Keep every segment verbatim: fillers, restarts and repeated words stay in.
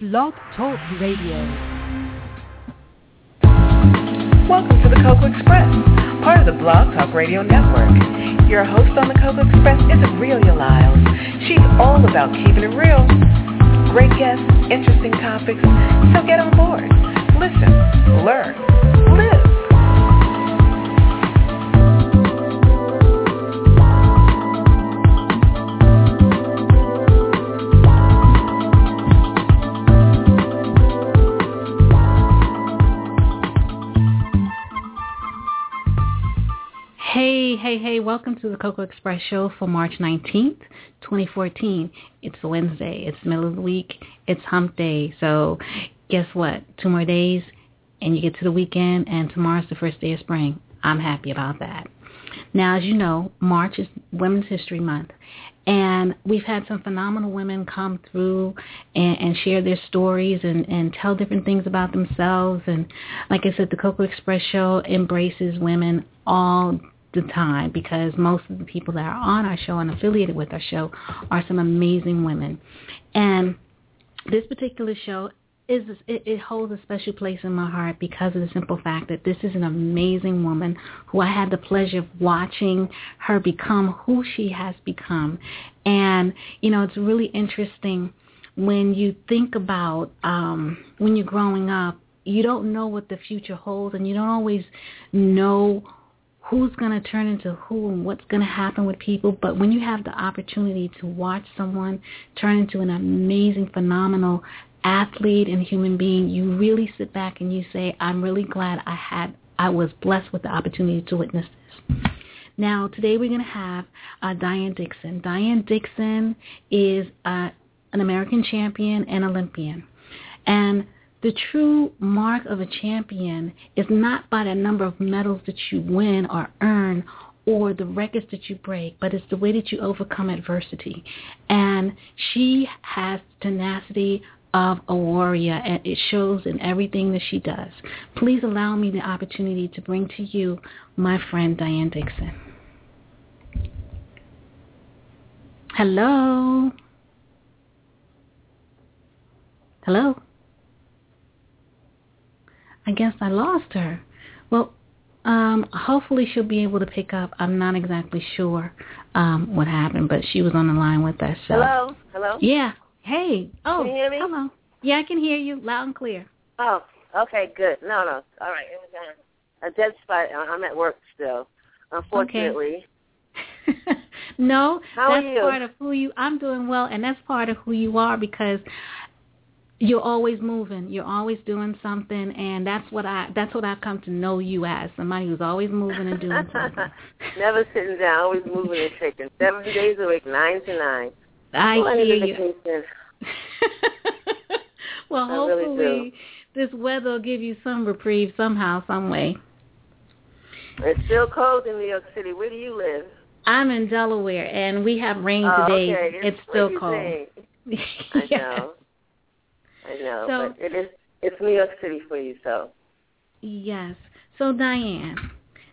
Blog Talk Radio. Welcome to the Cocoa Express, part of the Blog Talk Radio Network. Your host on the Cocoa Express is Aurelia Lyles. She's all about keeping it real. Great guests, interesting topics, so get on board. Listen, learn, live. Hey, hey, hey, welcome to the Cocoa Express Show for March nineteenth, twenty fourteen. It's Wednesday. It's middle of the week. It's hump day. So guess what? Two more days and you get to the weekend, and tomorrow's the first day of spring. I'm happy about that. Now, as you know, March is Women's History Month, and we've had some phenomenal women come through and, and share their stories and, and tell different things about themselves. And like I said, the Cocoa Express Show embraces women all the time, because most of the people that are on our show and affiliated with our show are some amazing women. And this particular show is it, it holds a special place in my heart because of the simple fact that this is an amazing woman who I had the pleasure of watching her become who she has become. And you know, it's really interesting when you think about um, when you're growing up, you don't know what the future holds, and you don't always know who's going to turn into who and what's going to happen with people. But when you have the opportunity to watch someone turn into an amazing, phenomenal athlete and human being, you really sit back and you say, I'm really glad I had, I was blessed with the opportunity to witness this. Now, today we're going to have uh, Diane Dixon. Diane Dixon is uh, an American champion and Olympian. And the true mark of a champion is not by the number of medals that you win or earn or the records that you break, but it's the way that you overcome adversity. And she has tenacity of a warrior, and it shows in everything that she does. Please allow me the opportunity to bring to you my friend Diane Dixon. Hello? Hello? I guess I lost her. Well, um, hopefully she'll be able to pick up. I'm not exactly sure um, what happened, but she was on the line with us. So. Hello? Hello? Yeah. Hey. Oh, can you hear me? Hello. Yeah, I can hear you loud and clear. Oh, okay, good. No, no. All right. It was a dead spot. I'm at work still, unfortunately. Okay. No, How that's are you? part of who you I'm doing well, and that's part of who you are, because you're always moving. You're always doing something, and that's what I that's what I've come to know you as, somebody who's always moving and doing something. Never sitting down, always moving and shaking. Seven days a week, nine to nine. I oh, hear you. Well, I hopefully really this weather will give you some reprieve somehow, some way. It's still cold in New York City. Where do you live? I'm in Delaware, and we have rain oh, today. Okay. It's, it's still cold. Yes. I know. I know, so, but it is, it's New York City for you, so. Yes. So, Diane,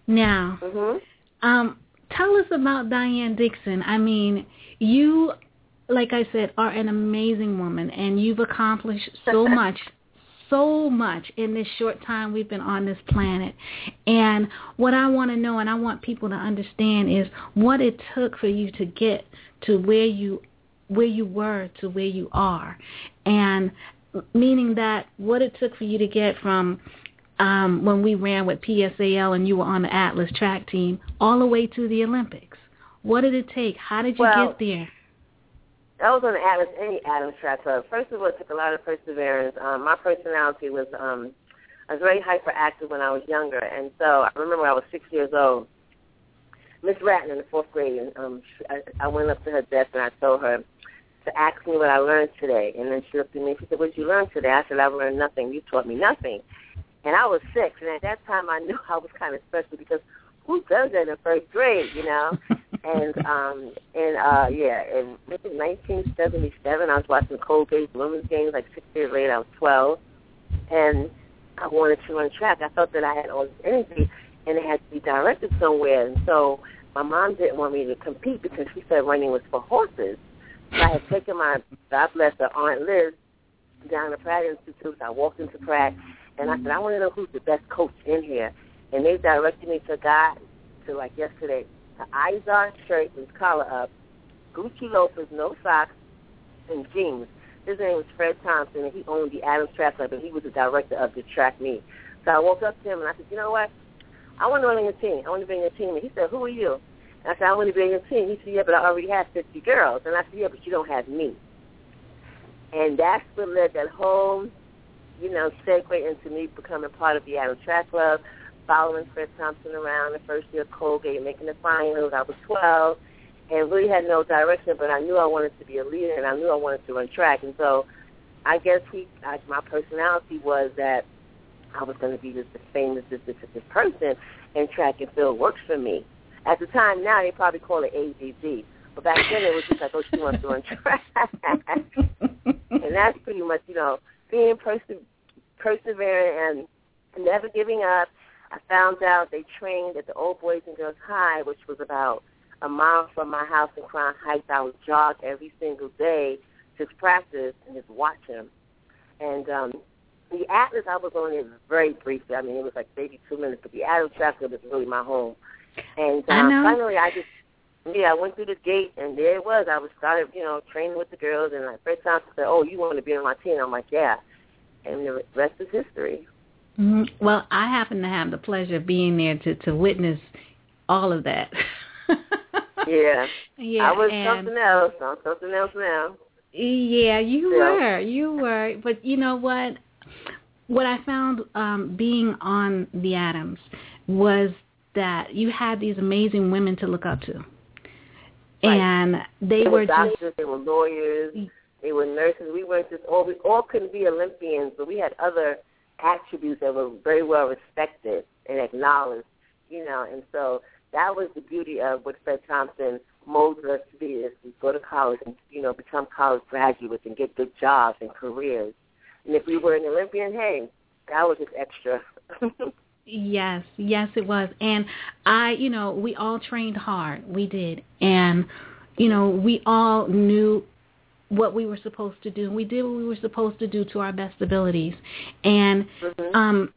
now, mm-hmm. um, tell us about Diane Dixon. I mean, you, like I said, are an amazing woman, and you've accomplished so much, so much in this short time we've been on this planet. And what I want to know, and I want people to understand, is what it took for you to get to where you where you were to where you are. And meaning that what it took for you to get from um, when we ran with P S A L and you were on the Atlas track team all the way to the Olympics. What did it take? How did you well, get there? I was on the Atlas, any Atlas Track Club. First of all, it took a lot of perseverance. Um, my personality was, um, I was very hyperactive when I was younger. And so I remember I was six years old. Miss Ratton in the fourth grade, and um, I, I went up to her desk and I told her to ask me what I learned today. And then she looked at me and she said, what did you learn today? I said, I've learned nothing. You taught me nothing. And I was six, and at that time I knew I was kind of special, because who does that in the first grade, you know? and, um, and uh, yeah, in nineteen seventy-seven, I was watching Colgate Women's Games. Like six years later, I was twelve, and I wanted to run track. I felt that I had all this energy, and it had to be directed somewhere. And so my mom didn't want me to compete because she said running was for horses. So I had taken my, God bless her, Aunt Liz, down to Pratt Institute. I walked into Pratt, and I said, I want to know who's the best coach in here. And they directed me to a guy, to like yesterday, to eyes on shirt with collar up, Gucci loafers, no socks, and jeans. His name was Fred Thompson, and he owned the Atoms Track Club, and he was the director of the track meet. So I walked up to him, and I said, you know what? I want to bring a team. I want to bring a team. And he said, who are you? And I said, I want to bring a team. He said, yeah, but I already have fifty girls. And I said, yeah, but you don't have me. And that's what led that whole, you know, segue into me becoming part of the Atoms Track Club, following Fred Thompson around the first year of Colgate, making the finals. I was twelve and really had no direction, but I knew I wanted to be a leader, and I knew I wanted to run track. And so I guess he, I, my personality was that I was going to be just the famous, this, this, this person, and track and field works for me. At the time, now they probably call it A D D. But back then it was just like, oh, she wants to run track. And that's pretty much, you know, being perse- persevering and never giving up. I found out they trained at the Old Boys and Girls High, which was about a mile from my house in Crown Heights. I would jog every single day, just practice and just watch him. And um, the Atlas, I was on it very briefly. I mean, it was like maybe two minutes, but the Atlas Track Club was really my home. And um, I finally I just, yeah, I went through the gate, and there it was. I was started, you know, training with the girls, and like Fred Thompson said, oh, you want to be on my team? I'm like, yeah. And the rest is history. Mm-hmm. Well, I happen to have the pleasure of being there to, to witness all of that. Yeah. Yeah, I was something else. I'm something else now. Yeah, you yeah. were. You were. But you know what? What I found um, being on the Atoms was that you had these amazing women to look up to. Right. And they, they were, were doctors, just... they were lawyers, they were nurses. We weren't just all, we all couldn't be Olympians, but we had other attributes that were very well respected and acknowledged, you know, and so... that was the beauty of what Fred Thompson molded us to be, is to go to college and, you know, become college graduates and get good jobs and careers. And if we were an Olympian, hey, that was just extra. Yes, yes, it was. And I, you know, we all trained hard. We did. And, you know, we all knew what we were supposed to do. We did what we were supposed to do to our best abilities. And, mm-hmm. um,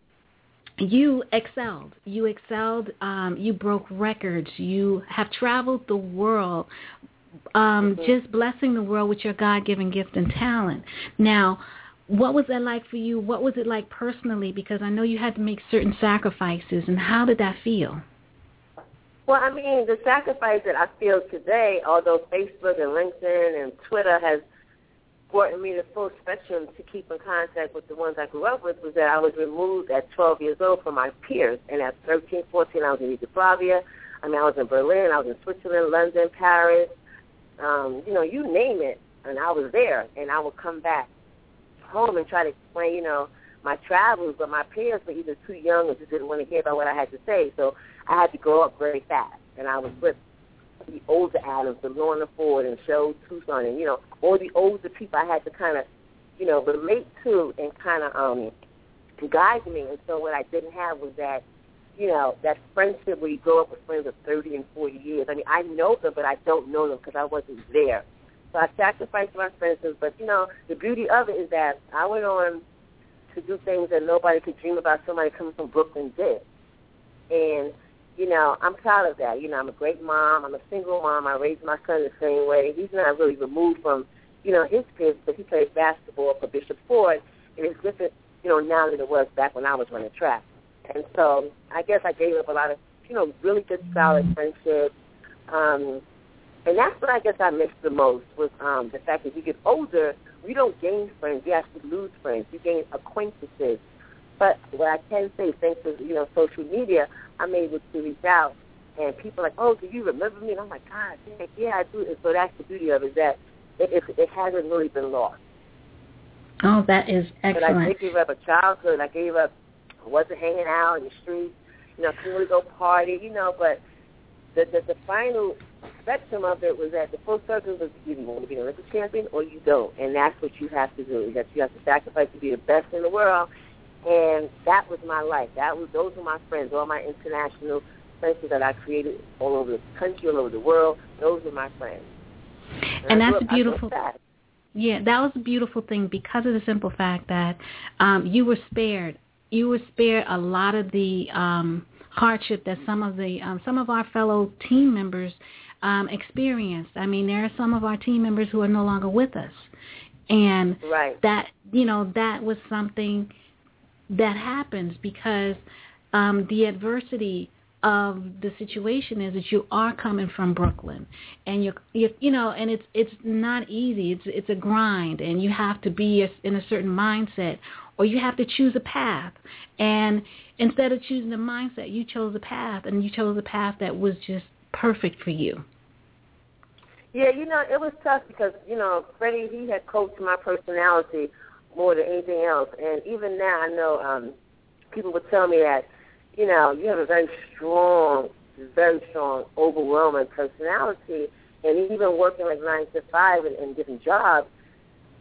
You excelled. You excelled. Um, you broke records. You have traveled the world, um, mm-hmm. just blessing the world with your God-given gift and talent. Now, what was that like for you? What was it like personally? Because I know you had to make certain sacrifices, and how did that feel? Well, I mean, the sacrifice that I feel today, although Facebook and LinkedIn and Twitter has brought me the full spectrum to keep in contact with the ones I grew up with, was that I was removed at twelve years old from my peers. And at thirteen, fourteen, I was in Yugoslavia. I mean, I was in Berlin. I was in Switzerland, London, Paris. Um, you know, you name it. And I was there. And I would come back home and try to explain, you know, my travels. But my parents were either too young or just didn't want to hear about what I had to say. So I had to grow up very fast. And I was with the older Adams, the Lorna Ford and Joe Tucson, and, you know, all the older people I had to kind of, you know, relate to and kind of um, guide me. And so what I didn't have was that, you know, that friendship where you grow up with friends of thirty and forty years. I mean, I know them, but I don't know them because I wasn't there. So I sacrificed my friendships. But, you know, the beauty of it is that I went on to do things that nobody could dream about somebody coming from Brooklyn did. And you know, I'm proud of that. You know, I'm a great mom. I'm a single mom. I raised my son the same way. He's not really removed from, you know, his kids, but he plays basketball for Bishop Ford, and it's different, you know, now than it was back when I was running track. And so I guess I gave up a lot of, you know, really good, solid friendships. Um, and that's what I guess I missed the most was um, the fact that as you get older, we don't gain friends. You actually lose friends. You gain acquaintances. But what I can say, thanks to, you know, social media, I'm able to reach out, and people are like, oh, do you remember me? And I'm like, God, yeah, yeah, I do. And so that's the beauty of it, that it, it, it hasn't really been lost. Oh, that is excellent. But I gave up a childhood. I gave up, I wasn't hanging out in the streets, you know, couldn't really go party, you know. But the, the, the final spectrum of it was that the full circle was either you want to be an Olympic champion or you don't. And that's what you have to do, is that you have to sacrifice to be the best in the world. And that was my life. That was those were my friends, all my international friends that I created all over the country, all over the world. Those were my friends. And, and that's a beautiful. Yeah, that was a beautiful thing because of the simple fact that um, you were spared. You were spared a lot of the um, hardship that some of the um, some of our fellow team members um, experienced. I mean, there are some of our team members who are no longer with us, and right. that you know that was something that happens because um, the adversity of the situation is that you are coming from Brooklyn, and you you know, and it's it's not easy. It's it's a grind, and you have to be a, in a certain mindset, or you have to choose a path. And instead of choosing a mindset, you chose a path, and you chose a path that was just perfect for you. Yeah, you know, it was tough because you know, Freddie, he had coached my personality more than anything else, and even now, I know um, people would tell me that. You know, you have a very strong, very strong, overwhelming personality, and even working like nine to five and, and different jobs,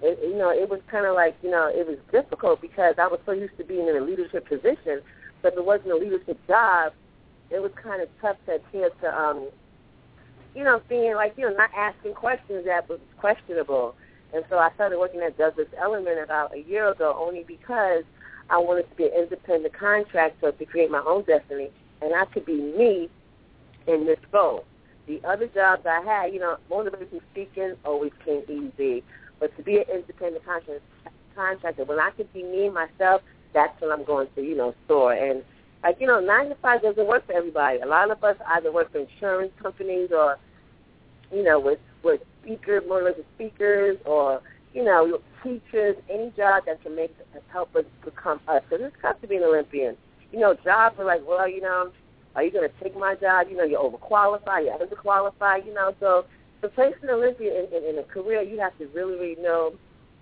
it, you know, it was kind of like, you know, it was difficult because I was so used to being in a leadership position, but if it wasn't a leadership job, it was kind of tough to adhere to, um, you know, being like, you know, not asking questions that was questionable. And so I started working at Douglas Elliman about a year ago only because I wanted to be an independent contractor to create my own destiny, and I could be me in this role. The other jobs I had, you know, motivation speaking always came easy, but to be an independent contractor, when I could be me myself, that's when I'm going to, you know, soar. And, like, you know, nine to five doesn't work for everybody. A lot of us either work for insurance companies or, you know, with, with speaker, motivational speakers or, you know, teachers, any job that can make help us become us. Because it's tough to be an Olympian. You know, jobs are like, well, you know, are you going to take my job? You know, you're overqualified, you're underqualified, you know. So to place an Olympian in, in, in a career, you have to really, really know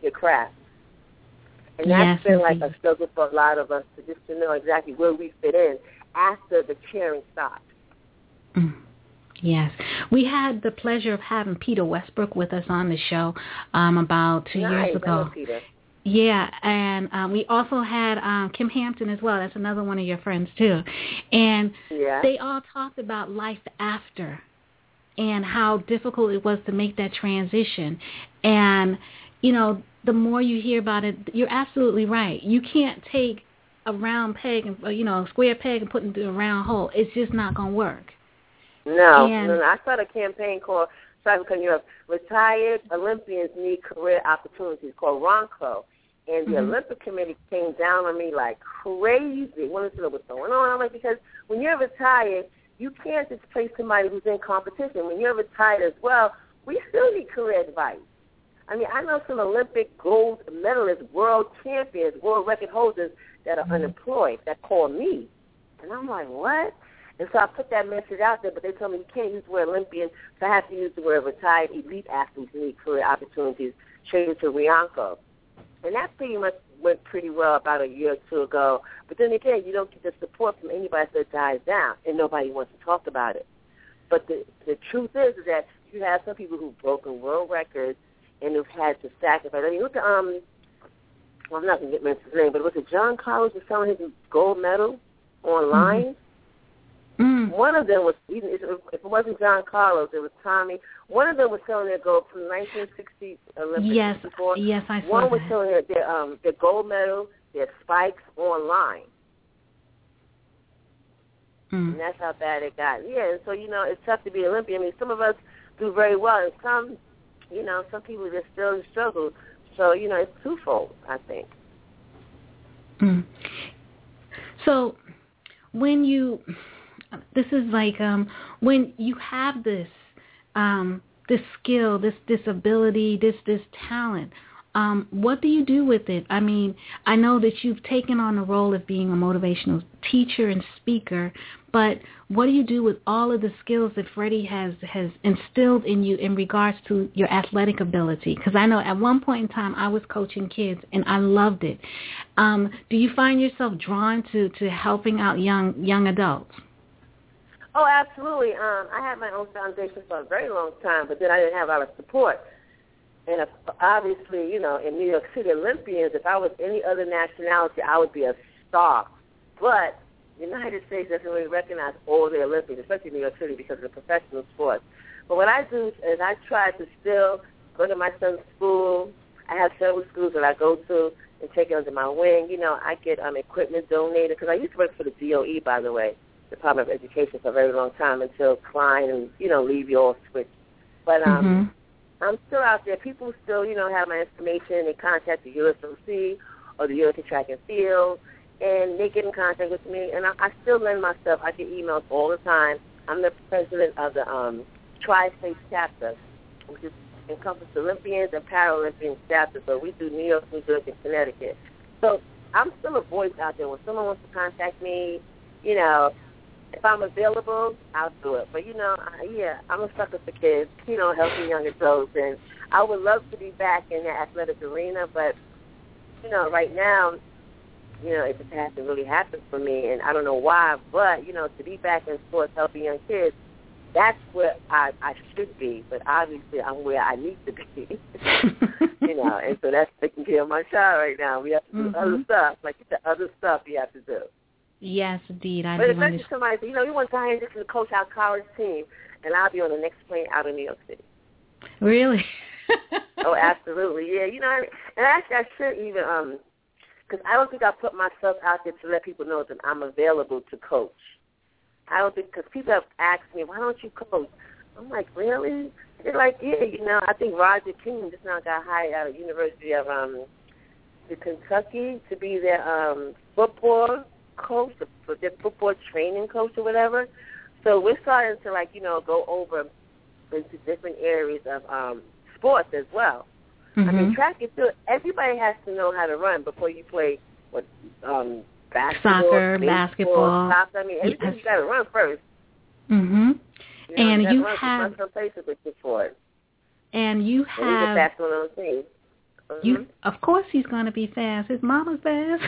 your craft. And that's yes, been like a struggle for a lot of us to just to know exactly where we fit in after the cheering stopped. Mm. Yes. We had the pleasure of having Peter Westbrook with us on the show um, about two nice. years ago. Hello, Peter. Yeah, and um, we also had um, Kim Hampton as well. That's another one of your friends, too. And yeah. they all talked about life after and how difficult it was to make that transition. And, you know, the more you hear about it, you're absolutely right. You can't take a round peg, and you know, a square peg and put it into a round hole. It's just not going to work. No, and, no, no, I started a campaign called Cycling Europe. Retired Olympians Need Career Opportunities, called Ronco. And the mm-hmm. Olympic Committee came down on me like crazy, wanted to know what's going on. I'm like, because when you're retired, you can't just play somebody who's in competition. When you're retired as well, we still need career advice. I mean, I know some Olympic gold medalists, world champions, world record holders that are mm-hmm. unemployed that call me. And I'm like, what? And so I put that message out there, but they told me you can't use the word Olympian, so I have to use the word retired elite athletes need career opportunities, traded to Ronco. And that pretty much went pretty well about a year or two ago. But then again, you don't get the support from anybody, so it dies down, and nobody wants to talk about it. But the, the truth is, is that you have some people who've broken world records and who've had to sacrifice. I mean, look at, um, well, I'm not going to get mentioned his name, but was it John Collins was selling his gold medal online? Mm-hmm. Mm. One of them was, if it wasn't John Carlos, it was Tommy. One of them was selling their gold from the nineteen sixty Olympics. Yes, yes, I saw One that. was selling their, their, um, their gold medal, their spikes online. Mm. And that's how bad it got. Yeah, and so, you know, it's tough to be Olympian. I mean, some of us do very well, and some, you know, some people just still struggle. So, you know, it's twofold, I think. Mm. So when you... This is like um, when you have this um, this skill, this, this ability, this this talent, um, what do you do with it? I mean, I know that you've taken on the role of being a motivational teacher and speaker, but what do you do with all of the skills that Freddie has, has instilled in you in regards to your athletic ability? Because I know at one point in time I was coaching kids, and I loved it. Um, do you find yourself drawn to, to helping out young young adults? Oh, absolutely. Um, I had my own foundation for a very long time, but then I didn't have a lot of support. And obviously, you know, in New York City Olympians, if I was any other nationality, I would be a star. But the United States doesn't really recognize all the Olympians, especially New York City, because of the professional sports. But what I do is I try to still go to my son's school, I have several schools that I go to and take it under my wing. You know, I get um, equipment donated because I used to work for the D O E, by the way, Department of Education, for a very long time until Klein and, you know, Levy all switched. But um, mm-hmm. I'm still out there. People still, you know, have my information. They contact the U S O C or the U S Track and Field, and they get in contact with me. And I, I still lend myself. I get emails all the time. I'm the president of the um, Tri-State Chapter, which is encompasses Olympians and Paralympians chapter. So we do New York, New York, and Connecticut. So I'm still a voice out there. When someone wants to contact me, you know, if I'm available, I'll do it. But, you know, I, yeah, I'm a sucker for kids, you know, healthy young adults. And I would love to be back in the athletic arena. But, you know, right now, you know, it just hasn't really happened for me. And I don't know why. But, you know, to be back in sports, helping young kids, that's where I, I should be. But obviously, I'm where I need to be. You know, and so that's taking care of my child right now. We have to do mm-hmm. other stuff. Like, the other stuff we have to do. Yes, indeed. I but do it's just somebody, you know, you want Diane Dixon to coach our college team, and I'll be on the next plane out of New York City. Really? Oh, absolutely. Yeah, you know, I mean, and actually I should even, um, because I don't think I put myself out there to let people know that I'm available to coach. I don't think, because people have asked me, why don't you coach? I'm like, really? They're like, yeah, you know, I think Roger King just now got hired out of University of um, the Kentucky to be their um, football coach, for their football training coach or whatever. So we're starting to, like, you know, go over into different areas of um, sports as well. Mm-hmm. I mean, track is still, everybody has to know how to run before you play what, um, basketball, soccer, baseball, basketball. Soccer. I mean, everything yes. you got to run first. Mm-hmm. You know, and you, you have some places with you for it. And you have. And he's a fast one on the team. Mm-hmm. You, of course, he's going to be fast. His mama's fast.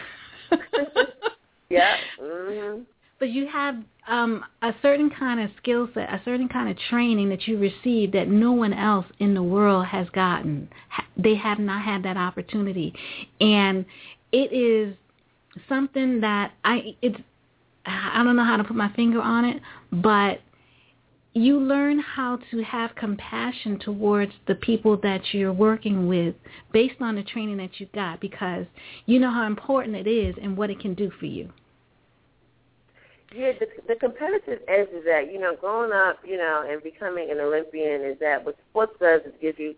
Yeah. Mm-hmm. But you have um, a certain kind of skill set, a certain kind of training that you received that no one else in the world has gotten. They have not had that opportunity, and it is something that I it's I don't know how to put my finger on it, but you learn how to have compassion towards the people that you're working with based on the training that you got, because you know how important it is and what it can do for you. Yeah, the, the competitive edge is that, you know, growing up, you know, and becoming an Olympian is that what sports does is give you,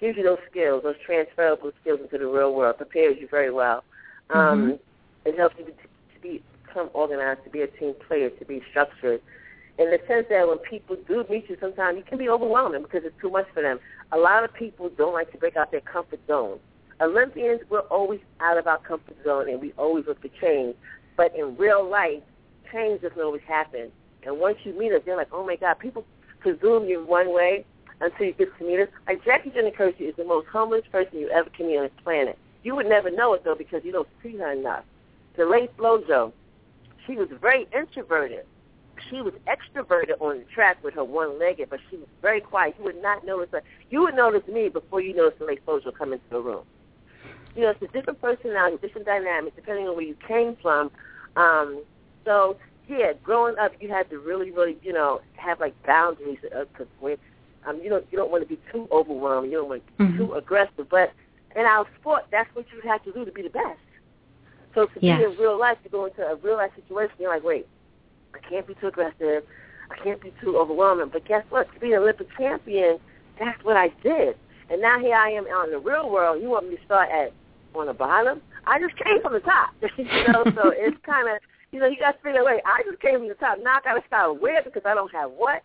gives you those skills, those transferable skills into the real world, prepares you very well. Um, mm-hmm. It helps you to, to be, become organized, to be a team player, to be structured. In the sense that when people do meet you, sometimes it can be overwhelming because it's too much for them. A lot of people don't like to break out their comfort zone. Olympians, we're always out of our comfort zone, and we always look for change. But in real life, change doesn't always happen. And once you meet us, they're like, oh, my God, people presume you're one way until you get to meet us. Like, Jackie Joyner-Kersee is the most humblest person you ever can meet on this planet. You would never know it, though, because you don't see her enough. The late Flojo, she was very introverted. She was extroverted on the track with her one-legged, but she was very quiet. You would not notice her. You would notice me before you notice the late Flojo come into the room. You know, it's a different personality, different dynamic, depending on where you came from. Um, so, yeah, growing up, you had to really, really, you know, have, like, boundaries. Uh, cause when, um, you, don't, you don't want to be too overwhelmed. You don't want to be mm-hmm. too aggressive. But in our sport, that's what you have to do to be the best. So to yes. be in real life, you go into a real-life situation, you're like, wait. I can't be too aggressive. I can't be too overwhelming. But guess what? To be an Olympic champion, that's what I did. And now here I am out in the real world. You want me to start at on the bottom? I just came from the top. You know, so it's kind of, you know, you got to figure, wait, I just came from the top. Now I got to start where because I don't have what.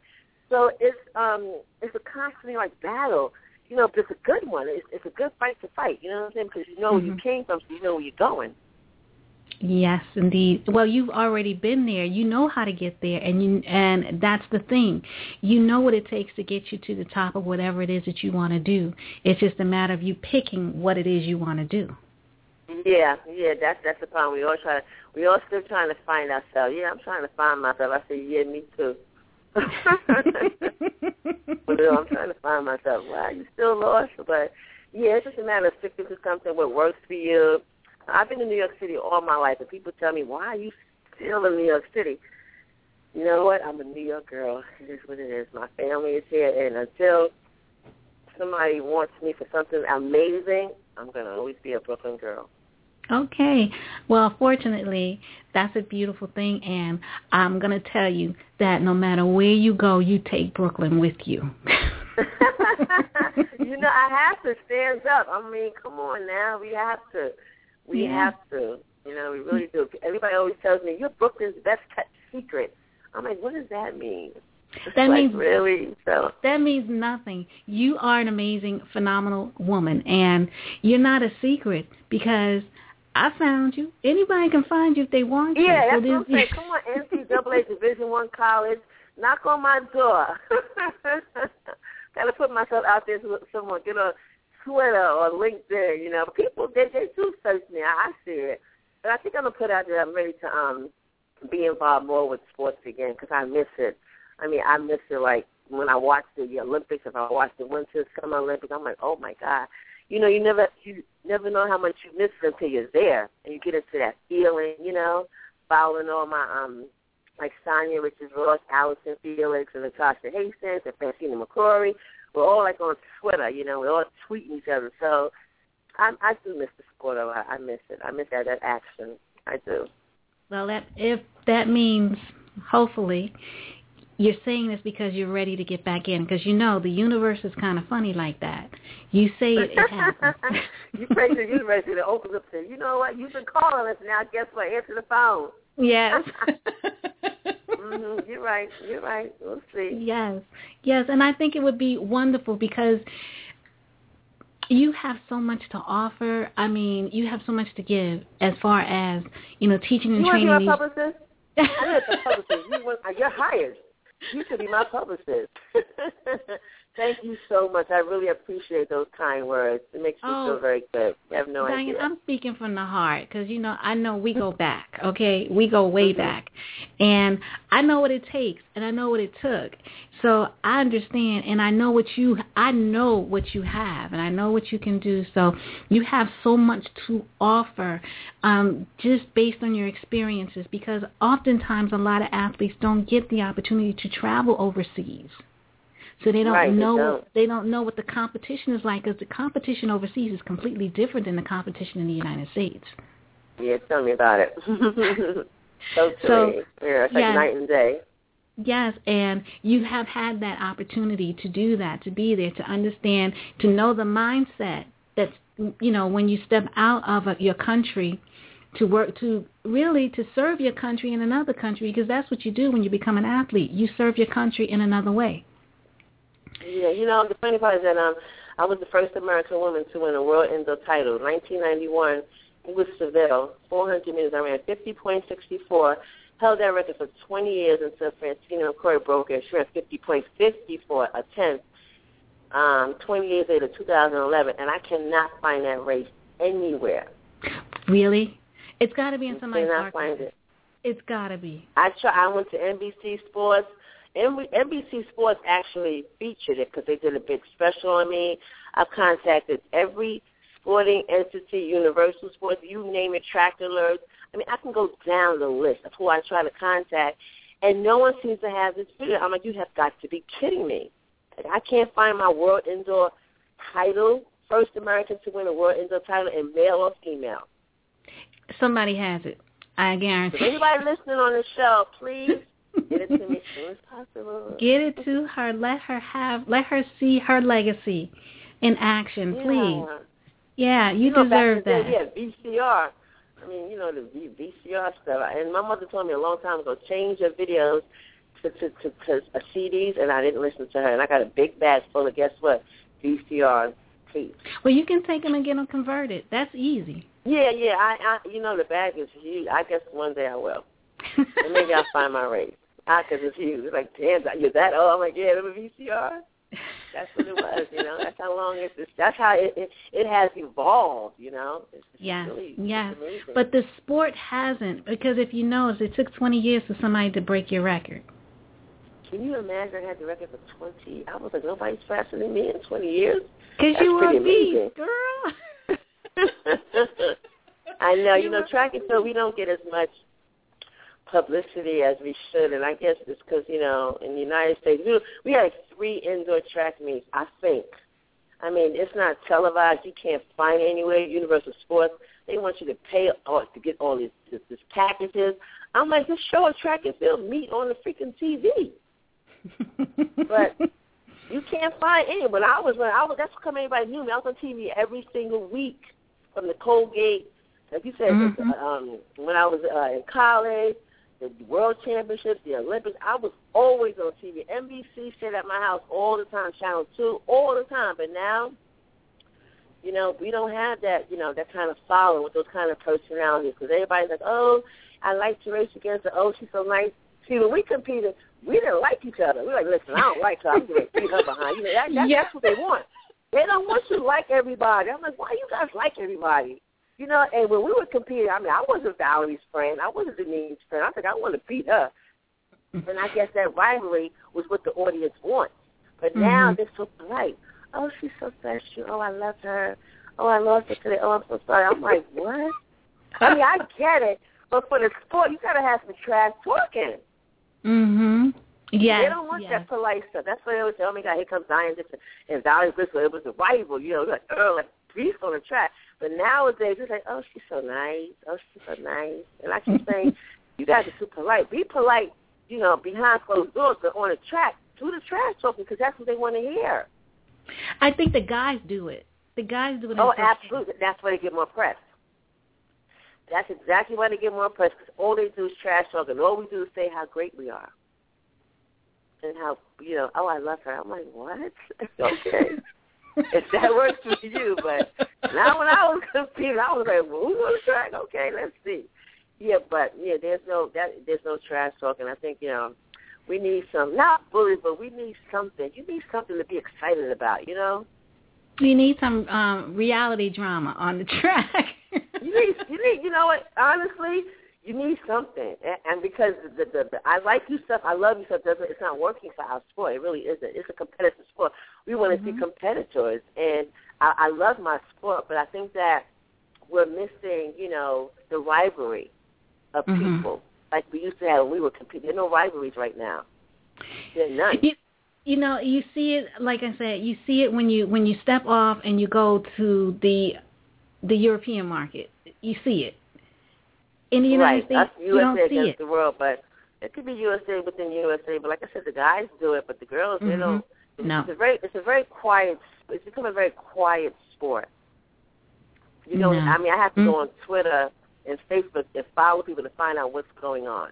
So it's um it's a constantly like battle. You know, but it's a good one. It's, it's a good fight to fight. You know what I'm saying? Because you know mm-hmm. where you came from, so you know where you're going. Yes, indeed. Well, you've already been there. You know how to get there, and you, and that's the thing. You know what it takes to get you to the top of whatever it is that you want to do. It's just a matter of you picking what it is you want to do. Yeah, yeah, that's that's the problem. We all try to, we all still trying to find ourselves. Yeah, I'm trying to find myself. I say, yeah, me too. But, you know, I'm trying to find myself. Well, you're still lost, but yeah, it's just a matter of sticking to something what works for you. I've been in New York City all my life, and people tell me, why are you still in New York City? You know what? I'm a New York girl. It is what it is. My family is here, and until somebody wants me for something amazing, I'm going to always be a Brooklyn girl. Okay. Well, fortunately, that's a beautiful thing, and I'm going to tell you that no matter where you go, you take Brooklyn with you. You know, I have to stand up. I mean, come on now. We have to. We yeah. have to. You know, we really do. Everybody always tells me, you're Brooklyn's best-kept secret. I'm like, what does that mean? That like, means really. So that means nothing. You are an amazing, phenomenal woman, and you're not a secret because I found you. Anybody can find you if they want to. Yeah, that's so what I'm saying. Come on, N C double A Division One college, knock on my door. Gotta put myself out there to someone, get on Twitter or LinkedIn. You know, people they they do search me. I, I see it, but I think I'm gonna put out there. I'm ready to um be involved more with sports again because I miss it. I mean, I miss it, like, when I watch the Olympics, if I watch the Winter Summer Olympics, I'm like, oh, my God. You know, you never you never know how much you miss it until you're there, and you get into that feeling, you know, following all my, um, like, Sanya Richards-Ross, Allyson Felix, and Natasha Hastings, and Francine McCory. We're all, like, on Twitter, you know. We're all tweeting each other. So I, I do miss the sport a lot. I miss it. I miss that, that action. I do. Well, that if that means, hopefully, you're saying this because you're ready to get back in, because you know the universe is kind of funny like that. You say it, it happens. You pray to the universe and it opens up and says, you know what, you've been calling us now. Guess what? Answer the phone. Yes. mm-hmm. You're right. You're right. We'll see. Yes. Yes, and I think it would be wonderful because you have so much to offer. I mean, you have so much to give as far as, you know, teaching and you training. You want to be my publicist? I know it's a publicist. You want, you're hired. You should be my publicist. Thank you so much. I really appreciate those kind words. It makes me oh, feel very good. I have no Diane, idea. I'm speaking from the heart because, you know, I know we go back, okay? We go way mm-hmm. back. And I know what it takes, and I know what it took. So I understand, and I know what you I know what you have, and I know what you can do. So you have so much to offer um, just based on your experiences because oftentimes a lot of athletes don't get the opportunity to travel overseas. So they don't right, know they don't. they don't know what the competition is like because the competition overseas is completely different than the competition in the United States. Yeah, tell me about it. so so yeah, it's like yeah, night and day. Yes, and you have had that opportunity to do that, to be there, to understand, to know the mindset that's, you know, when you step out of your country to work, to really to serve your country in another country because that's what you do when you become an athlete. You serve your country in another way. Yeah, you know, the funny part is that um, I was the first American woman to win a world indoor title. nineteen ninety-one, it was Seville, four hundred meters. I ran fifty point six four, held that record for twenty years until Francina McCoy broke it. She ran fifty point five four, a tenth, um, twenty years later, two thousand eleven, and I cannot find that race anywhere. Really? It's got to be in somebody's archive. I cannot find it. It's got to be. I try, I went to N B C Sports. N B C Sports actually featured it because they did a big special on me. I've contacted every sporting entity, Universal Sports, you name it, track alerts. I mean, I can go down the list of who I try to contact, and no one seems to have this video. I'm like, you have got to be kidding me. I can't find my world indoor title, first American to win a world indoor title in male or female. Somebody has it. I guarantee. So anybody listening on the show, please. Get it to me as soon as possible. Get it to her. Let her have. Let her see her legacy in action, yeah. please. Yeah, you, you know, deserve that. Day, yeah, V C R. I mean, you know, the V C R stuff. And my mother told me a long time ago, change your videos to to, to, to uh, C Ds, and I didn't listen to her. And I got a big bag full of, guess what, V C R tapes. Well, you can take them and get them converted. That's easy. Yeah, yeah. I, I you know, the bag is huge. I guess one day I will. And maybe I'll find my race. Ah, because it's huge. It's like, damn, you're that old? I'm like, yeah, it was a V C R. That's what it was, you know. That's how long it's, that's how it, it, it has evolved, you know. It's yes, really, yes. It's but the sport hasn't, because if you notice, it took twenty years for somebody to break your record. Can you imagine I had the record for twenty? I was like, nobody's faster than me in twenty years? Because you were a beast, girl. I know. You, you know, track and field, we don't get as much publicity as we should, and I guess it's because, you know, in the United States, we, we had three indoor track meets, I think. I mean, it's not televised. You can't find it anywhere. Universal Sports, they want you to pay or to get all these, these, these packages. I'm like, this show is track and field meet on the freaking T V. But you can't find any. But I was, when I was, that's how everybody knew me. I was on T V every single week from the Colgate. Like you said, mm-hmm. um, when I was uh, in college, the World Championships, the Olympics, I was always on T V. N B C stayed at my house all the time, Channel two, all the time. But now, you know, we don't have that, you know, that kind of following with those kind of personalities. Because everybody's like, oh, I like to race against her. Oh, she's so nice. See, when we competed, we didn't like each other. We were like, listen, I don't like her. I'm going to beat her behind. You know, that, that's, yeah. that's what they want. They don't want you to like everybody. I'm like, why you guys like everybody? You know, and when we were competing, I mean, I wasn't Valerie's friend. I wasn't Denise's friend. I think I want to beat her. And I guess that rivalry was what the audience wants. But mm-hmm. now they're so polite. Oh, she's so special. Oh, I love her. Oh, I lost her today. Oh, I'm so sorry. I'm like, what? I mean, I get it. But for the sport, you got to have some trash talking. Mm-hmm. Yeah. They don't want yes. that polite stuff. That's why they always say, oh, my God, here comes Diane Dixon and Valerie Briscoe. It was a rival. You know, like, oh, like, beef on the track. But nowadays, it's like, oh, she's so nice. Oh, she's so nice. And I keep saying, you guys are too polite. Be polite, you know, behind closed doors, but on the track. Do the trash talking because that's what they want to hear. I think the guys do it. The guys do it. Oh, absolutely. Game. That's why they get more press. That's exactly why they get more press because all they do is trash talk and all we do is say how great we are. And how, you know, oh, I love her. I'm like, what? Okay. If that works for you, but now when I was competing, I was like, well, who's on the track? Okay, let's see. Yeah, but yeah, there's no that there's no trash talking. I think you know we need some not bullies, but we need something. You need something to be excited about, you know. You need some um, reality drama on the track. you need you need you know what? Honestly, you need something, and, and because the, the the I like you stuff, I love you stuff doesn't it's not working for our sport. It really isn't. It's a competitive sport. We want to mm-hmm. see competitors, and I, I love my sport, but I think that we're missing, you know, the rivalry of mm-hmm. people like we used to have when we were competing. There are no rivalries right now. There are none. You, you know, you see it. Like I said, you see it when you when you step off and you go to the the European market. You see it. In the United right. States, you don't see it. The world, but it could be U S A within U S A. But like I said, the guys do it, but the girls, mm-hmm. they don't. It's, no. it's, a very, it's a very quiet, it's become a very quiet sport. You know, no. I mean, I have to mm-hmm. go on Twitter and Facebook and follow people to find out what's going on.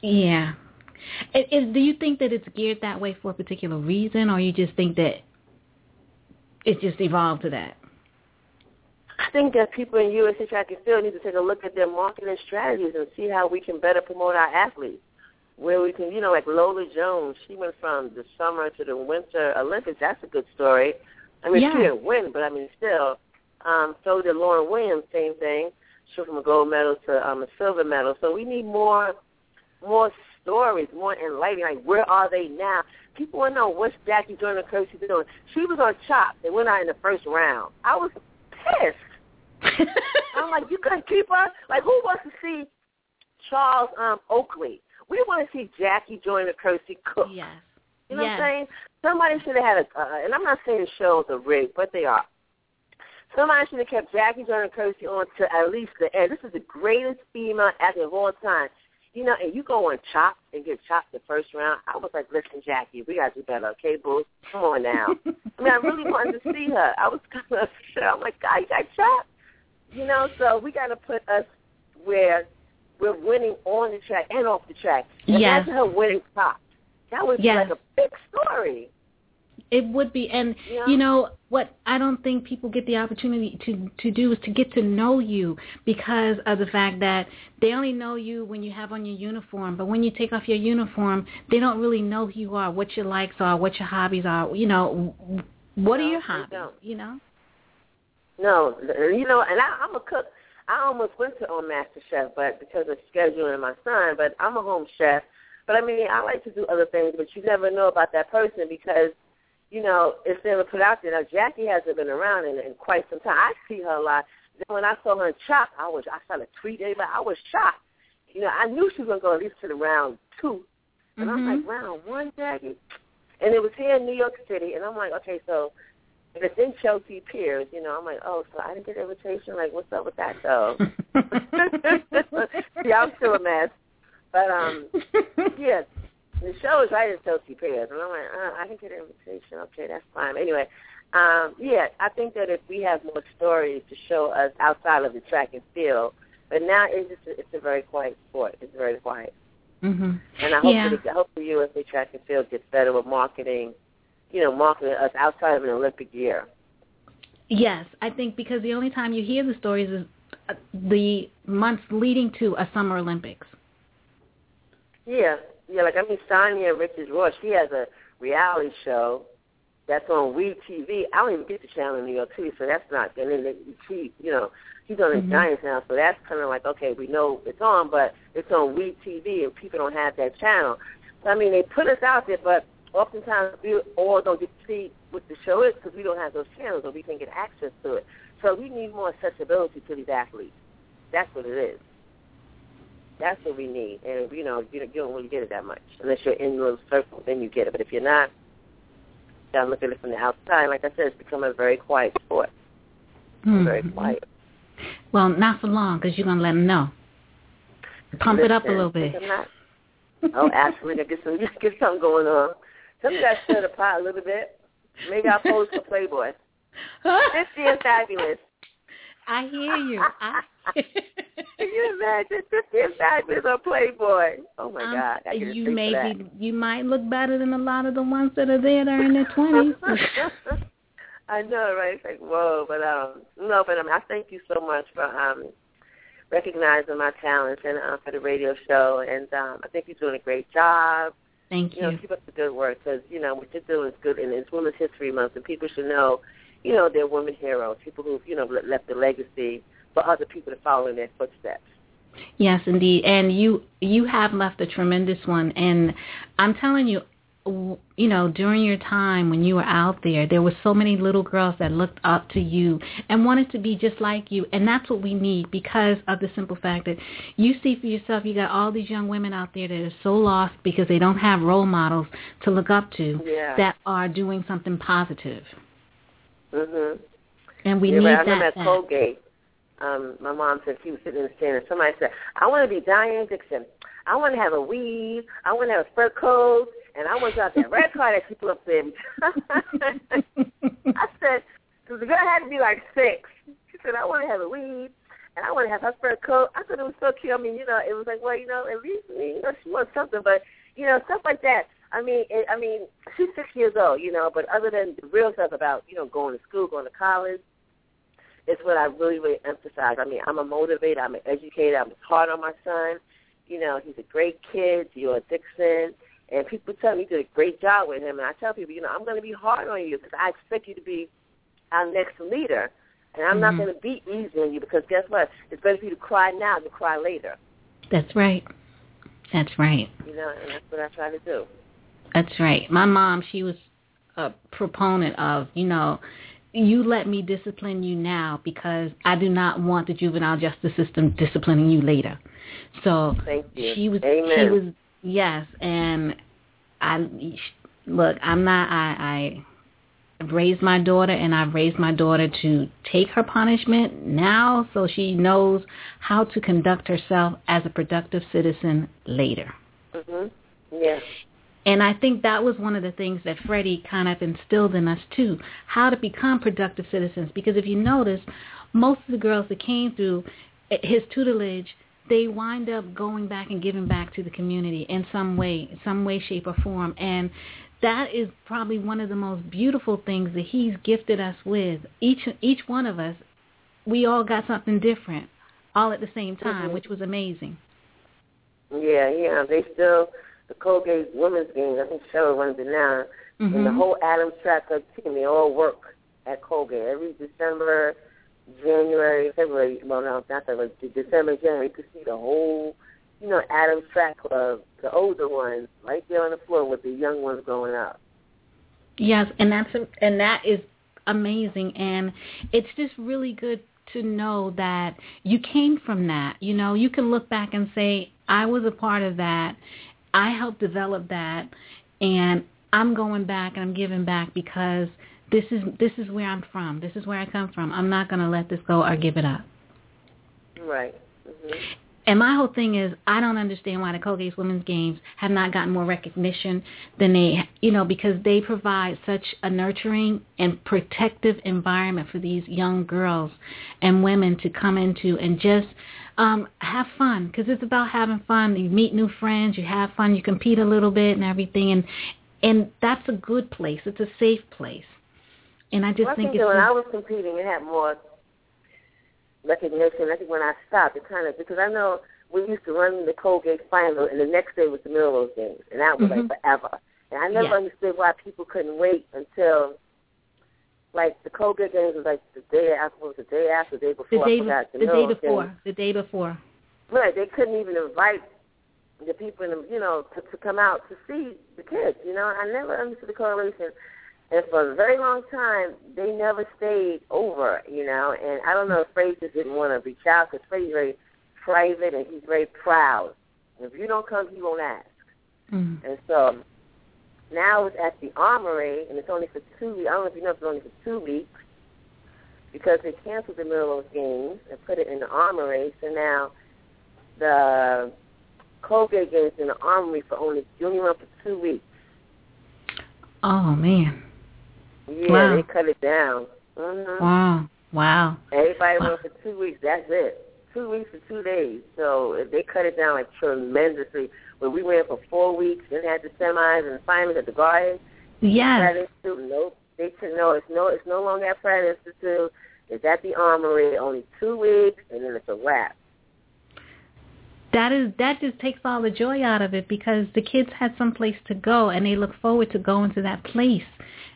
Yeah. It, it, do you think that it's geared that way for a particular reason, or you just think that it just evolved to that? I think that people in U S A Track and Field need to take a look at their marketing strategies and see how we can better promote our athletes. Where we can, you know, like Lola Jones, she went from the summer to the winter Olympics. That's a good story. I mean, yeah. she didn't win, but I mean, still. Um, so did Lauryn Williams, same thing. She went from a gold medal to um, a silver medal. So we need more more stories, more enlightening. Like, where are they now? People want to know what's Jackie Joyner-Kersee doing. She was on Chopped. They went out in the first round. I was pissed. I'm like, you couldn't keep her? Like, who wants to see Charles um, Oakley? We want to see Jackie Joyner-Kersee cook. Yes. You know yes. what I'm saying? Somebody should have had a, uh, and I'm not saying the shows are rigged, but they are. Somebody should have kept Jackie Joyner-Kersee on to at least the end. This is the greatest female athlete of all time. You know, and you go on Chopped and get Chopped the first round. I was like, listen, Jackie, we got to do better, okay, boo? Come on now. I mean, I really wanted to see her. I was kind of upset. I'm like, God, you got Chopped? You know, so we got to put us where we're winning on the track and off the track. Yes. Imagine her winning Chopped. That would yes. be like a big story. It would be. And, yeah. you know, what I don't think people get the opportunity to, to do is to get to know you because of the fact that they only know you when you have on your uniform. But when you take off your uniform, they don't really know who you are, what your likes are, what your hobbies are. You know, what no, are your hobbies, you know? No, you know, and I, I'm a cook. I almost went to on MasterChef, but because of scheduling and my son, but I'm a home chef. But, I mean, I like to do other things, but you never know about that person because, you know, it's never put out there. Now, Jackie hasn't been around in, in quite some time. I see her a lot. Then when I saw her in Chopped, I was I started tweeting everybody. I was shocked. You know, I knew she was going to go at least to the round two. And mm-hmm. I was like, round one, Jackie? And it was here in New York City, and I'm like, okay, so if it's in Chelsea Piers, you know, I'm like, oh, so I didn't get an invitation? Like, what's up with that, though? See, I'm still a mess. But, um, yeah, the show is right in Chelsea Piers, and I'm like, oh, I didn't get an invitation. Okay, that's fine. Anyway, um, yeah, I think that if we have more stories to show us outside of the track and field, but now it's just a, it's a very quiet sport. It's very quiet. Mm-hmm. And I hope, yeah. that, I hope the U S A Track and Field gets better with marketing, you know, marketing us outside of an Olympic year. Yes, I think because the only time you hear the stories is the months leading to a Summer Olympics. Yeah, yeah. Like, I mean, Sanya Richards-Ross, she has a reality show that's on WeTV. I don't even get the channel in New York City, so that's not, and then she, you know, she's on the mm-hmm. Giants now, so that's kind of like, okay, we know it's on, but it's on WeTV, and people don't have that channel. So, I mean, they put us out there, but oftentimes we all don't get to see what the show is because we don't have those channels or we can't get access to it. So we need more accessibility to these athletes. That's what it is. That's what we need. And, you know, you don't really get it that much unless you're in those circles, then you get it. But if you're not, you got to look at it from the outside. Like I said, it's become a very quiet sport. Mm-hmm. Very quiet. Well, not for long, because you're going to let them know. Pump Listen, it up a little bit. Oh, absolutely. Get some, get something going on. Some guys stir the pot a little bit. Maybe I'll pose for Playboy. This year's fabulous. I hear you. I hear you. Can you imagine? This year's fabulous on Playboy. Oh, my um, God. I you, may be, you might look better than a lot of the ones that are there that are in their twenties. I know, right? It's like, whoa. But, um, no, but um, I thank you so much for um, recognizing my talents and uh, for the radio show. And um, I think you're doing a great job. Thank you. You know, keep up the good work because, you know, what you're doing is good. And it's Women's History Month, and people should know, you know, they're women heroes, people who, you know, left a legacy for other people to follow in their footsteps. Yes, indeed. And you you have left a tremendous one. And I'm telling you, you know, during your time when you were out there, there were so many little girls that looked up to you and wanted to be just like you. And that's what we need because of the simple fact that you see for yourself, you got all these young women out there that are so lost because they don't have role models to look up to yeah. that are doing something positive. Mhm. And we yeah, need that. I remember that. At Colgate, um, my mom said she was sitting in the stand, and somebody said, "I want to be Diane Dixon. I want to have a weave. I want to have a fur coat, and I want to have that red car that she flips in." I said, "Because the girl had to be like six." She said, "I want to have a weave, and I want to have her fur coat." I thought it was so cute. I mean, you know, it was like, well, you know, at least you know she wants something, but you know, stuff like that. I mean, it, I mean, she's six years old, you know, but other than the real stuff about, you know, going to school, going to college, it's what I really, really emphasize. I mean, I'm a motivator. I'm an educator. I'm hard on my son. You know, he's a great kid, Dion Dixon, and people tell me you did a great job with him. And I tell people, you know, I'm going to be hard on you because I expect you to be our next leader, and I'm mm-hmm. not going to be easy on you because guess what? It's better for you to cry now than cry later. That's right. That's right. You know, and that's what I try to do. That's right. My mom, she was a proponent of, you know, you let me discipline you now because I do not want the juvenile justice system disciplining you later. So Thank you. she was, Amen. she was, yes. And I look, I'm not, I, I raised my daughter and I've raised my daughter to take her punishment now so she knows how to conduct herself as a productive citizen later. Mm-hmm. Yes. And I think that was one of the things that Freddie kind of instilled in us, too, how to become productive citizens. Because if you notice, most of the girls that came through his tutelage, they wind up going back and giving back to the community in some way, some way, shape, or form. And that is probably one of the most beautiful things that he's gifted us with. Each, each one of us, we all got something different all at the same time, mm-hmm. which was amazing. Yeah, yeah, they still... The Colgate Women's Games, I think Cheryl runs it now, mm-hmm. and the whole Atoms Track Club team, they all work at Colgate. Every December, January, February, well, no, not February, December, January, you can see the whole, you know, Atoms Track Club, the older ones, right there on the floor with the young ones growing up. Yes, and that's and that is amazing, and it's just really good to know that you came from that. You know, you can look back and say, I was a part of that, I helped develop that, and I'm going back and I'm giving back because this is this is where I'm from. This is where I come from. I'm not going to let this go or give it up. Right. Mm-hmm. And my whole thing is I don't understand why the Colgate Women's Games have not gotten more recognition than they, you know, because they provide such a nurturing and protective environment for these young girls and women to come into and just um, have fun, because it's about having fun. You meet new friends, you have fun, you compete a little bit and everything, and and that's a good place. It's a safe place. And I just well, I think, think it's... When I was competing, it had more recognition. I think when I stopped, it kind of, because I know we used to run the Colgate final, and the next day was the Melrose Games, and that was mm-hmm. like forever. And I never yeah. understood why people couldn't wait until, like, the Colgate Games was like the day after, was the day after, the day before, the day, I forgot, the, the Melrose day before, Games. The day before. Right, they couldn't even invite the people, in the, you know, to, to come out to see the kids, you know. I never understood the correlation. And for a very long time, they never stayed over, you know. And I don't know if Frazier didn't want to reach out, because Frazier's very private and he's very proud. And if you don't come, he won't ask. Mm-hmm. And so now it's at the Armory, and it's only for two weeks. I don't know if you know, it's only for two weeks because they canceled the Melrose Games and put it in the Armory. So now the Colgate Games in the Armory for only only run for two weeks. Oh, man. Yeah, wow. They cut it down. Mm-hmm. Wow. Wow. Everybody wow. went for two weeks. That's it. Two weeks to two days. So they cut it down like tremendously. When we went for four weeks and had the semis and the finals at the Garden. Yes. Nope. They said no. It's no. It's no longer at Pratt Institute. It's at the Armory. Only two weeks, and then it's a wrap. That is that just takes all the joy out of it, because the kids had some place to go, and they look forward to going to that place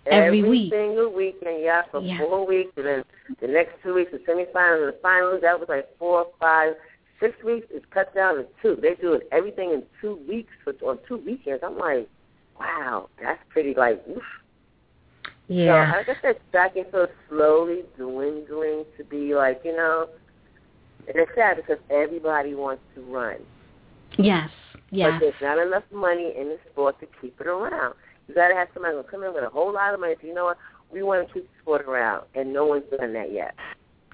every, every week. Every single weekend, yeah, for yeah. four weeks, and then the next two weeks, the semifinals and the finals, that was like four, five, six weeks. It's cut down to two. They do it, everything in two weeks on two weekends. I'm like, wow, that's pretty like, oof. Yeah. So, like I said, track and field slowly dwindling to be like, you know, and it's sad because everybody wants to run. Yes, yes. But there's not enough money in the sport to keep it around. You got to have somebody come in with a whole lot of money. You know what? We want to keep the sport around, and no one's done that yet.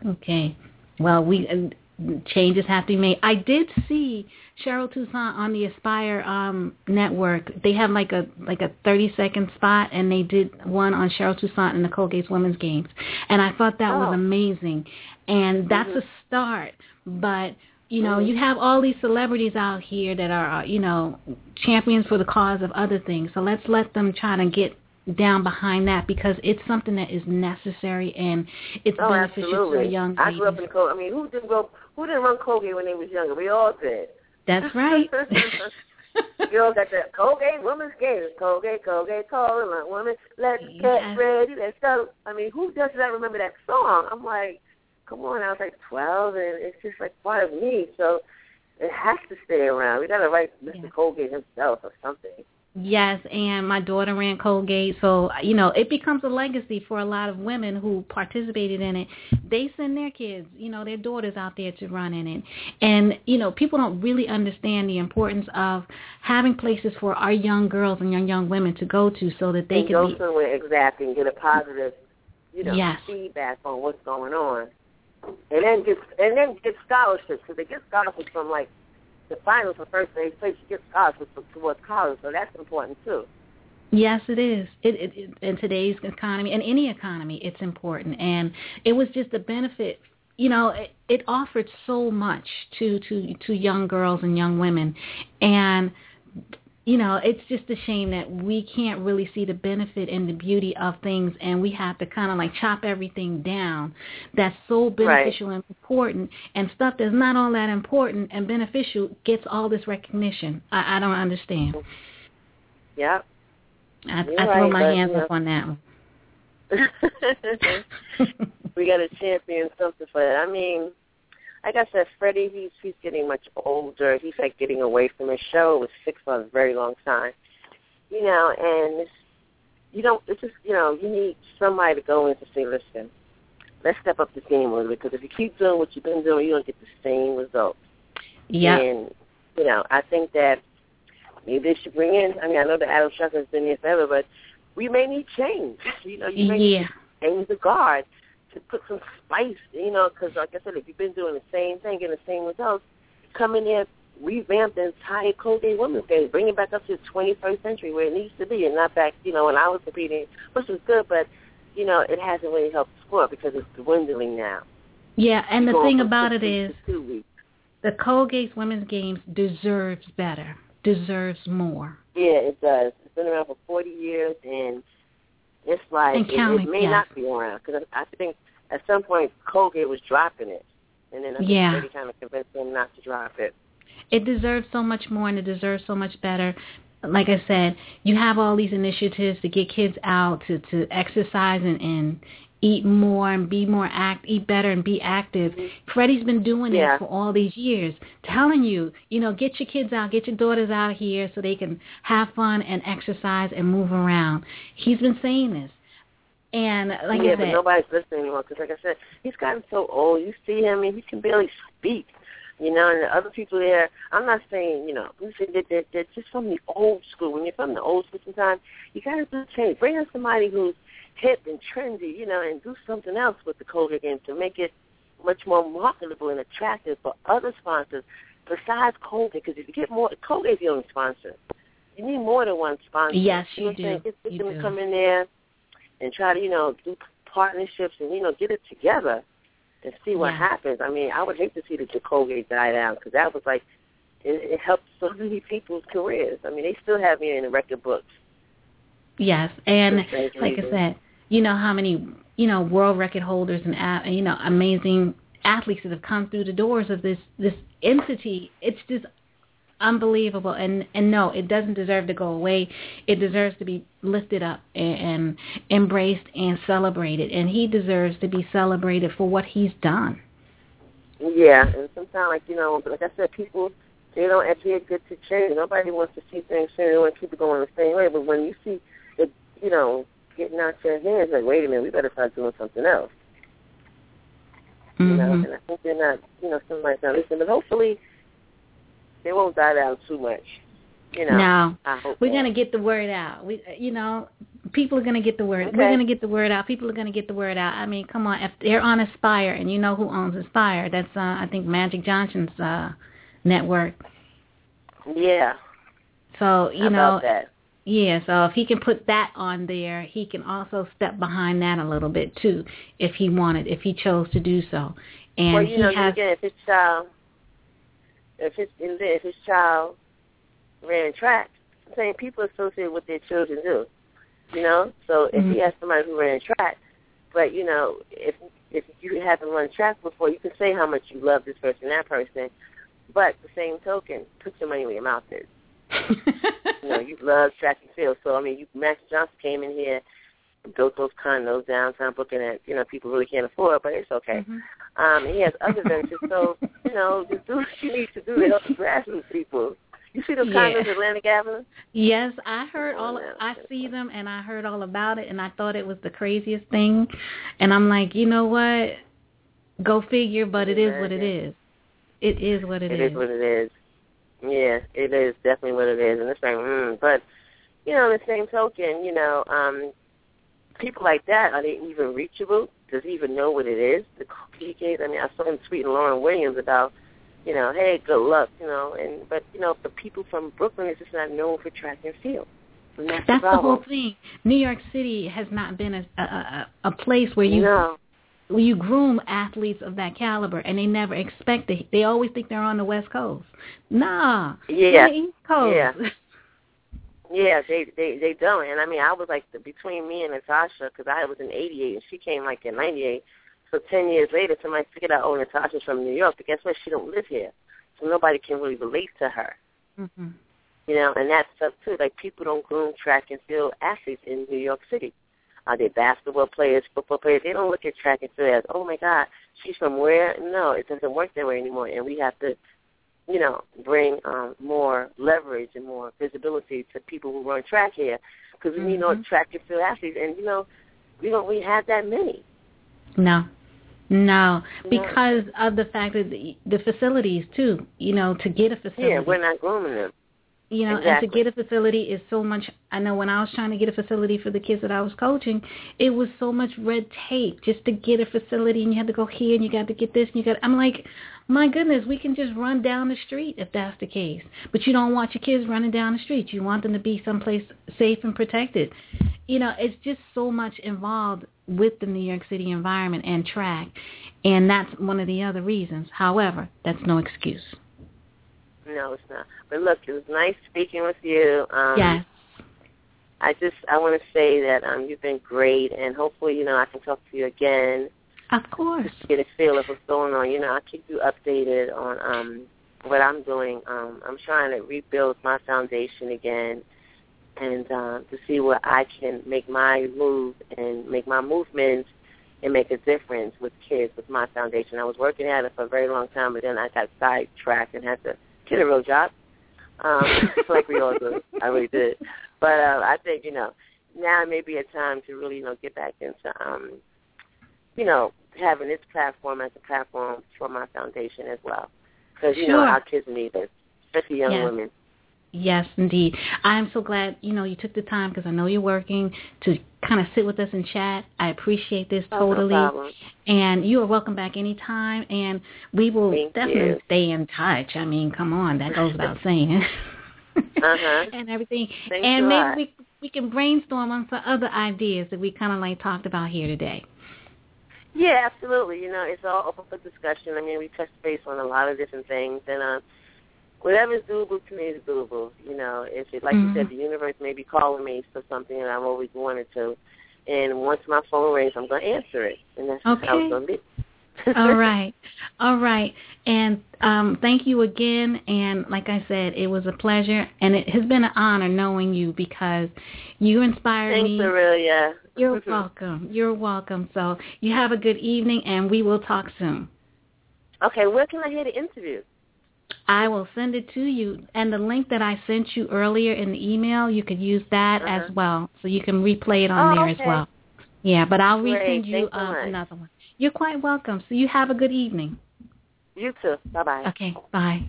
Okay. Well, we uh, changes have to be made. I did see Cheryl Toussaint on the Aspire um, network. They have like a like a thirty-second spot, and they did one on Cheryl Toussaint in the Colgate's Women's Games. And I thought that oh. was amazing. And that's mm-hmm. a start, but, you know, mm-hmm. you have all these celebrities out here that are, you know, champions for the cause of other things. So let's let them try to get down behind that, because it's something that is necessary and it's oh, beneficial absolutely. to a young lady. I grew up in Colgate. I mean, who didn't, go, who didn't run Colgate when they was younger? We all did. That's right. You all got that Colgate Women's Games, Colgate, Colgate, Colgate, women, let's yes. get ready, let's go. I mean, who does not remember that song? I'm like... Come on, I was like twelve, and it's just like part of me. So it has to stay around. We got to write Mister Yeah. Colgate himself or something. Yes, and my daughter ran Colgate. So, you know, it becomes a legacy for a lot of women who participated in it. They send their kids, you know, their daughters out there to run in it. And, you know, people don't really understand the importance of having places for our young girls and young, young women to go to so that they and can go be... go somewhere, exactly, and get a positive, you know, yes. feedback on what's going on. And then get and then get scholarships, because they get scholarships from like the finals for first and eighth place. You get scholarships towards college, so that's important too. Yes, it is. It, it, it in today's economy, in any economy, it's important. And it was just the benefit, you know, it, it offered so much to, to to young girls and young women, and you know, it's just a shame that we can't really see the benefit and the beauty of things, and we have to kind of like chop everything down that's so beneficial right. and important, and stuff that's not all that important and beneficial gets all this recognition. I, I don't understand. Yeah. I, I throw right, my hands yeah. up on that one. We got to champion something for that. I mean... Like I said, Freddie, he's, he's getting much older. He's, like, getting away from his show. It was six months, a very long time. You know, and you don't, it's just, you know, you need somebody to go in to say, listen, let's step up the game a little bit, because if you keep doing what you've been doing, you're going to get the same results. Yeah. And, you know, I think that maybe they should bring in, I mean, I know the Atoms Track has been here forever, but we may need change. You know, you may yeah. need change the guard to put some spice, you know, because like I said, if you've been doing the same thing, getting the same results, come in there, revamp the entire Colgate Women's Games, bring it back up to the twenty-first century where it needs to be and not back, you know, when I was competing, which was good, but, you know, it hasn't really helped the sport because it's dwindling now. Yeah, and the thing about it is the Colgate Women's Games deserves better, deserves more. Yeah, it does. It's been around for forty years, and it's like it, it may yeah. not be around because I, I think at some point Colgate was dropping it, and then I think yeah. they kind of convinced them not to drop it. It deserves so much more, and it deserves so much better. Like I said, you have all these initiatives to get kids out to, to exercise and, and eat more and be more act, eat better and be active. Mm-hmm. Freddie's been doing yeah. it for all these years, telling you, you know, get your kids out, get your daughters out here so they can have fun and exercise and move around. He's been saying this. And like yeah, I said. Yeah, but nobody's listening anymore because, like I said, he's gotten so old. You see him and he can barely speak. You know, and the other people there, I'm not saying, you know, they're just from the old school. When you're from the old school sometimes, you got to do change. Bring in somebody who's hip and trendy, you know, and do something else with the Colgate game to make it much more marketable and attractive for other sponsors besides Colgate. Because if you get more, Colgate's the only sponsor. You need more than one sponsor. Yes, you, you do. Get them to come in there and try to, you know, do partnerships and, you know, get it together. And see what yeah. happens. I mean, I would hate to see the Colgate die down because that was like, it, it helped so many people's careers. I mean, they still have me in the record books. Yes, and like reason. I said, you know how many, you know, world record holders and, you know, amazing athletes that have come through the doors of this, this entity. It's just unbelievable. And, and no, it doesn't deserve to go away. It deserves to be lifted up and, and embraced and celebrated. And he deserves to be celebrated for what he's done. Yeah, and sometimes, like, you know, like I said, people, they don't adhere good to change. Nobody wants to see things change. They want people going the same way. But when you see it, you know, getting out your hands, like, wait a minute, we better start doing something else. Mm-hmm. You know, and I think they're not, you know, somebody's not listening. But hopefully they won't die down too much, you know. No, I hope we're going to get the word out. We, you know, people are going to get the word. Okay. We're going to get the word out. People are going to get the word out. I mean, come on, if they're on Aspire, and you know who owns Aspire? That's uh, I think Magic Johnson's uh, network. Yeah. So you How know. About that? Yeah. So if he can put that on there, he can also step behind that a little bit too, if he wanted, if he chose to do so. And well, you he know, has, again, if it's uh, If his, if his child ran track, I'm saying people associate what their children do, you know? So if mm-hmm. he has somebody who ran track, but, you know, if if you haven't run track before, you can say how much you love this person, that person, but the same token, put your money where your mouth is. You know, you love track and field. So, I mean, you, Max Johnson came in here, built those condos downtown Brooklyn that, you know, people really can't afford, but it's okay. Mm-hmm. Um, he has other ventures, so, you know, just do what you need to do to help the grassroots people. You see those yeah. condos at Atlantic Avenue? Yes, I heard all, of, I see them, and I heard all about it, and I thought it was the craziest thing. And I'm like, you know what? Go figure, but it is what it is. It is what it is. It is what it is. Yeah, it is definitely what it is. And it's like, mm. But, you know, on the same token, you know, um, people like that, are they even reachable? Does he even know what it is? The Colgate. I mean, I saw him tweeting Lauryn Williams about, you know, hey, good luck, you know. And but you know, the people from Brooklyn is just not known for track and field. And that's that's the, the whole thing. New York City has not been a a, a place where you no. where you groom athletes of that caliber, and they never expect it. They always think they're on the West Coast. Nah, yeah, the East Coast. Yeah. Yeah, they, they they don't. And, I mean, I was, like, between me and Natasha, because I was in eighty-eight, and she came, like, in ninety-eight. So ten years later, somebody figured out, oh, Natasha's from New York. But guess what? She don't live here. So nobody can really relate to her. Mm-hmm. You know, and that stuff, too. Like, people don't groom track and field athletes in New York City. Are they basketball players, football players? They don't look at track and field as, oh, my God, she's from where? No, it doesn't work that way anymore, and we have to, you know, bring um, more leverage and more visibility to people who run track here because we mm-hmm. need more track and field athletes. And, you know, we don't really have that many. No. No. You because know? Of the fact that the, the facilities, too, you know, to get a facility. Yeah, we're not grooming them. You know, exactly. And to get a facility is so much. I know when I was trying to get a facility for the kids that I was coaching, it was so much red tape just to get a facility, and you had to go here, and you got to get this, and you got. I'm like, my goodness, we can just run down the street if that's the case. But you don't want your kids running down the street. You want them to be someplace safe and protected. You know, it's just so much involved with the New York City environment and track, and that's one of the other reasons. However, that's no excuse. No, it's not. But look, it was nice speaking with you. Um, yes. I just, I want to say that um, you've been great, and hopefully, you know, I can talk to you again. Of course. Just get a feel of what's going on. You know, I'll keep you updated on um, what I'm doing. Um, I'm trying to rebuild my foundation again and uh, to see where I can make my move and make my movement and make a difference with kids with my foundation. I was working at it for a very long time, but then I got sidetracked and had to did a real job, um, like we all do. I really did. But uh, I think, you know, now it may be a time to really, you know, get back into, um, you know, having this platform as a platform for my foundation as well. Because, you sure. know, our kids need it, especially young yeah. women. Yes, indeed. I'm so glad, you know, you took the time because I know you're working to kind of sit with us and chat. I appreciate this oh, totally. No problem. And you are welcome back anytime, and we will Thank definitely you. Stay in touch. I mean, come on, that goes without saying. uh-huh. And everything. Thanks and maybe we, we can brainstorm on some other ideas that we kind of like talked about here today. Yeah, absolutely. You know, it's all open for discussion. I mean, we touched base on a lot of different things, and um. Uh, whatever's doable to me is doable. You know, if it, like mm-hmm. you said, the universe may be calling me for something that I've always wanted to. And once my phone rings, I'm going to answer it. And that's okay. how it's going to be. All right. All right. And um, thank you again. And like I said, it was a pleasure. And it has been an honor knowing you because you inspired Thanks, me. Thanks, Aurelia. You're welcome. You're welcome. So you have a good evening, and we will talk soon. Okay. Where can I hear the interview? I will send it to you. And the link that I sent you earlier in the email, you could use that uh-huh. as well. So you can replay it on oh, there okay. as well. Yeah, but I'll resend you so uh, another one. You're quite welcome. So you have a good evening. You too. Bye-bye. Okay, bye.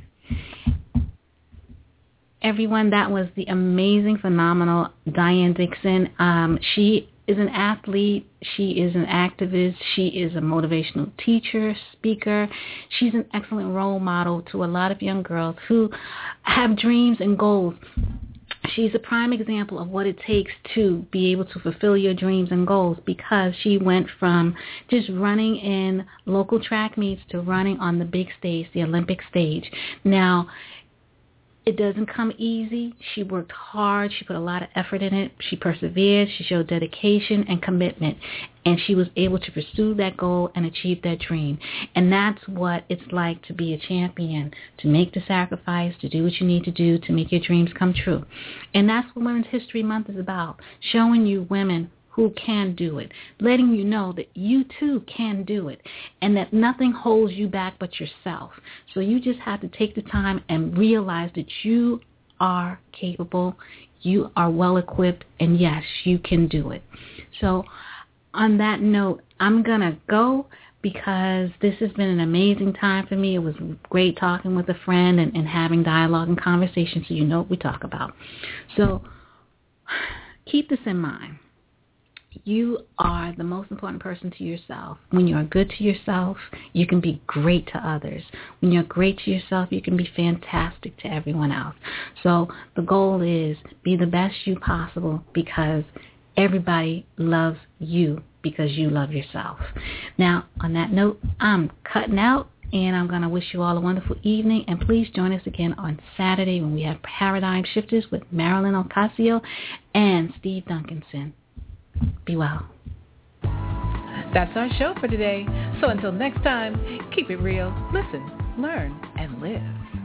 Everyone, that was the amazing, phenomenal Diane Dixon. Um, she is an athlete. She is an activist. She is a motivational teacher, speaker. She's an excellent role model to a lot of young girls who have dreams and goals. She's a prime example of what it takes to be able to fulfill your dreams and goals because she went from just running in local track meets to running on the big stage, the Olympic stage. Now, it doesn't come easy. She worked hard. She put a lot of effort in it. She persevered. She showed dedication and commitment. And she was able to pursue that goal and achieve that dream. And that's what it's like to be a champion, to make the sacrifice, to do what you need to do to make your dreams come true. And that's what Women's History Month is about, showing you women who can do it, letting you know that you too can do it and that nothing holds you back but yourself. So you just have to take the time and realize that you are capable, you are well-equipped, and yes, you can do it. So on that note, I'm going to go because this has been an amazing time for me. It was great talking with a friend and, and having dialogue and conversation so you know what we talk about. So keep this in mind. You are the most important person to yourself. When you are good to yourself, you can be great to others. When you're great to yourself, you can be fantastic to everyone else. So the goal is be the best you possible because everybody loves you because you love yourself. Now, on that note, I'm cutting out, and I'm going to wish you all a wonderful evening. And please join us again on Saturday when we have Paradigm Shifters with Marilyn Ocasio and Steve Duncanson. Be well. That's our show for today. So until next time, keep it real, listen, learn, and live.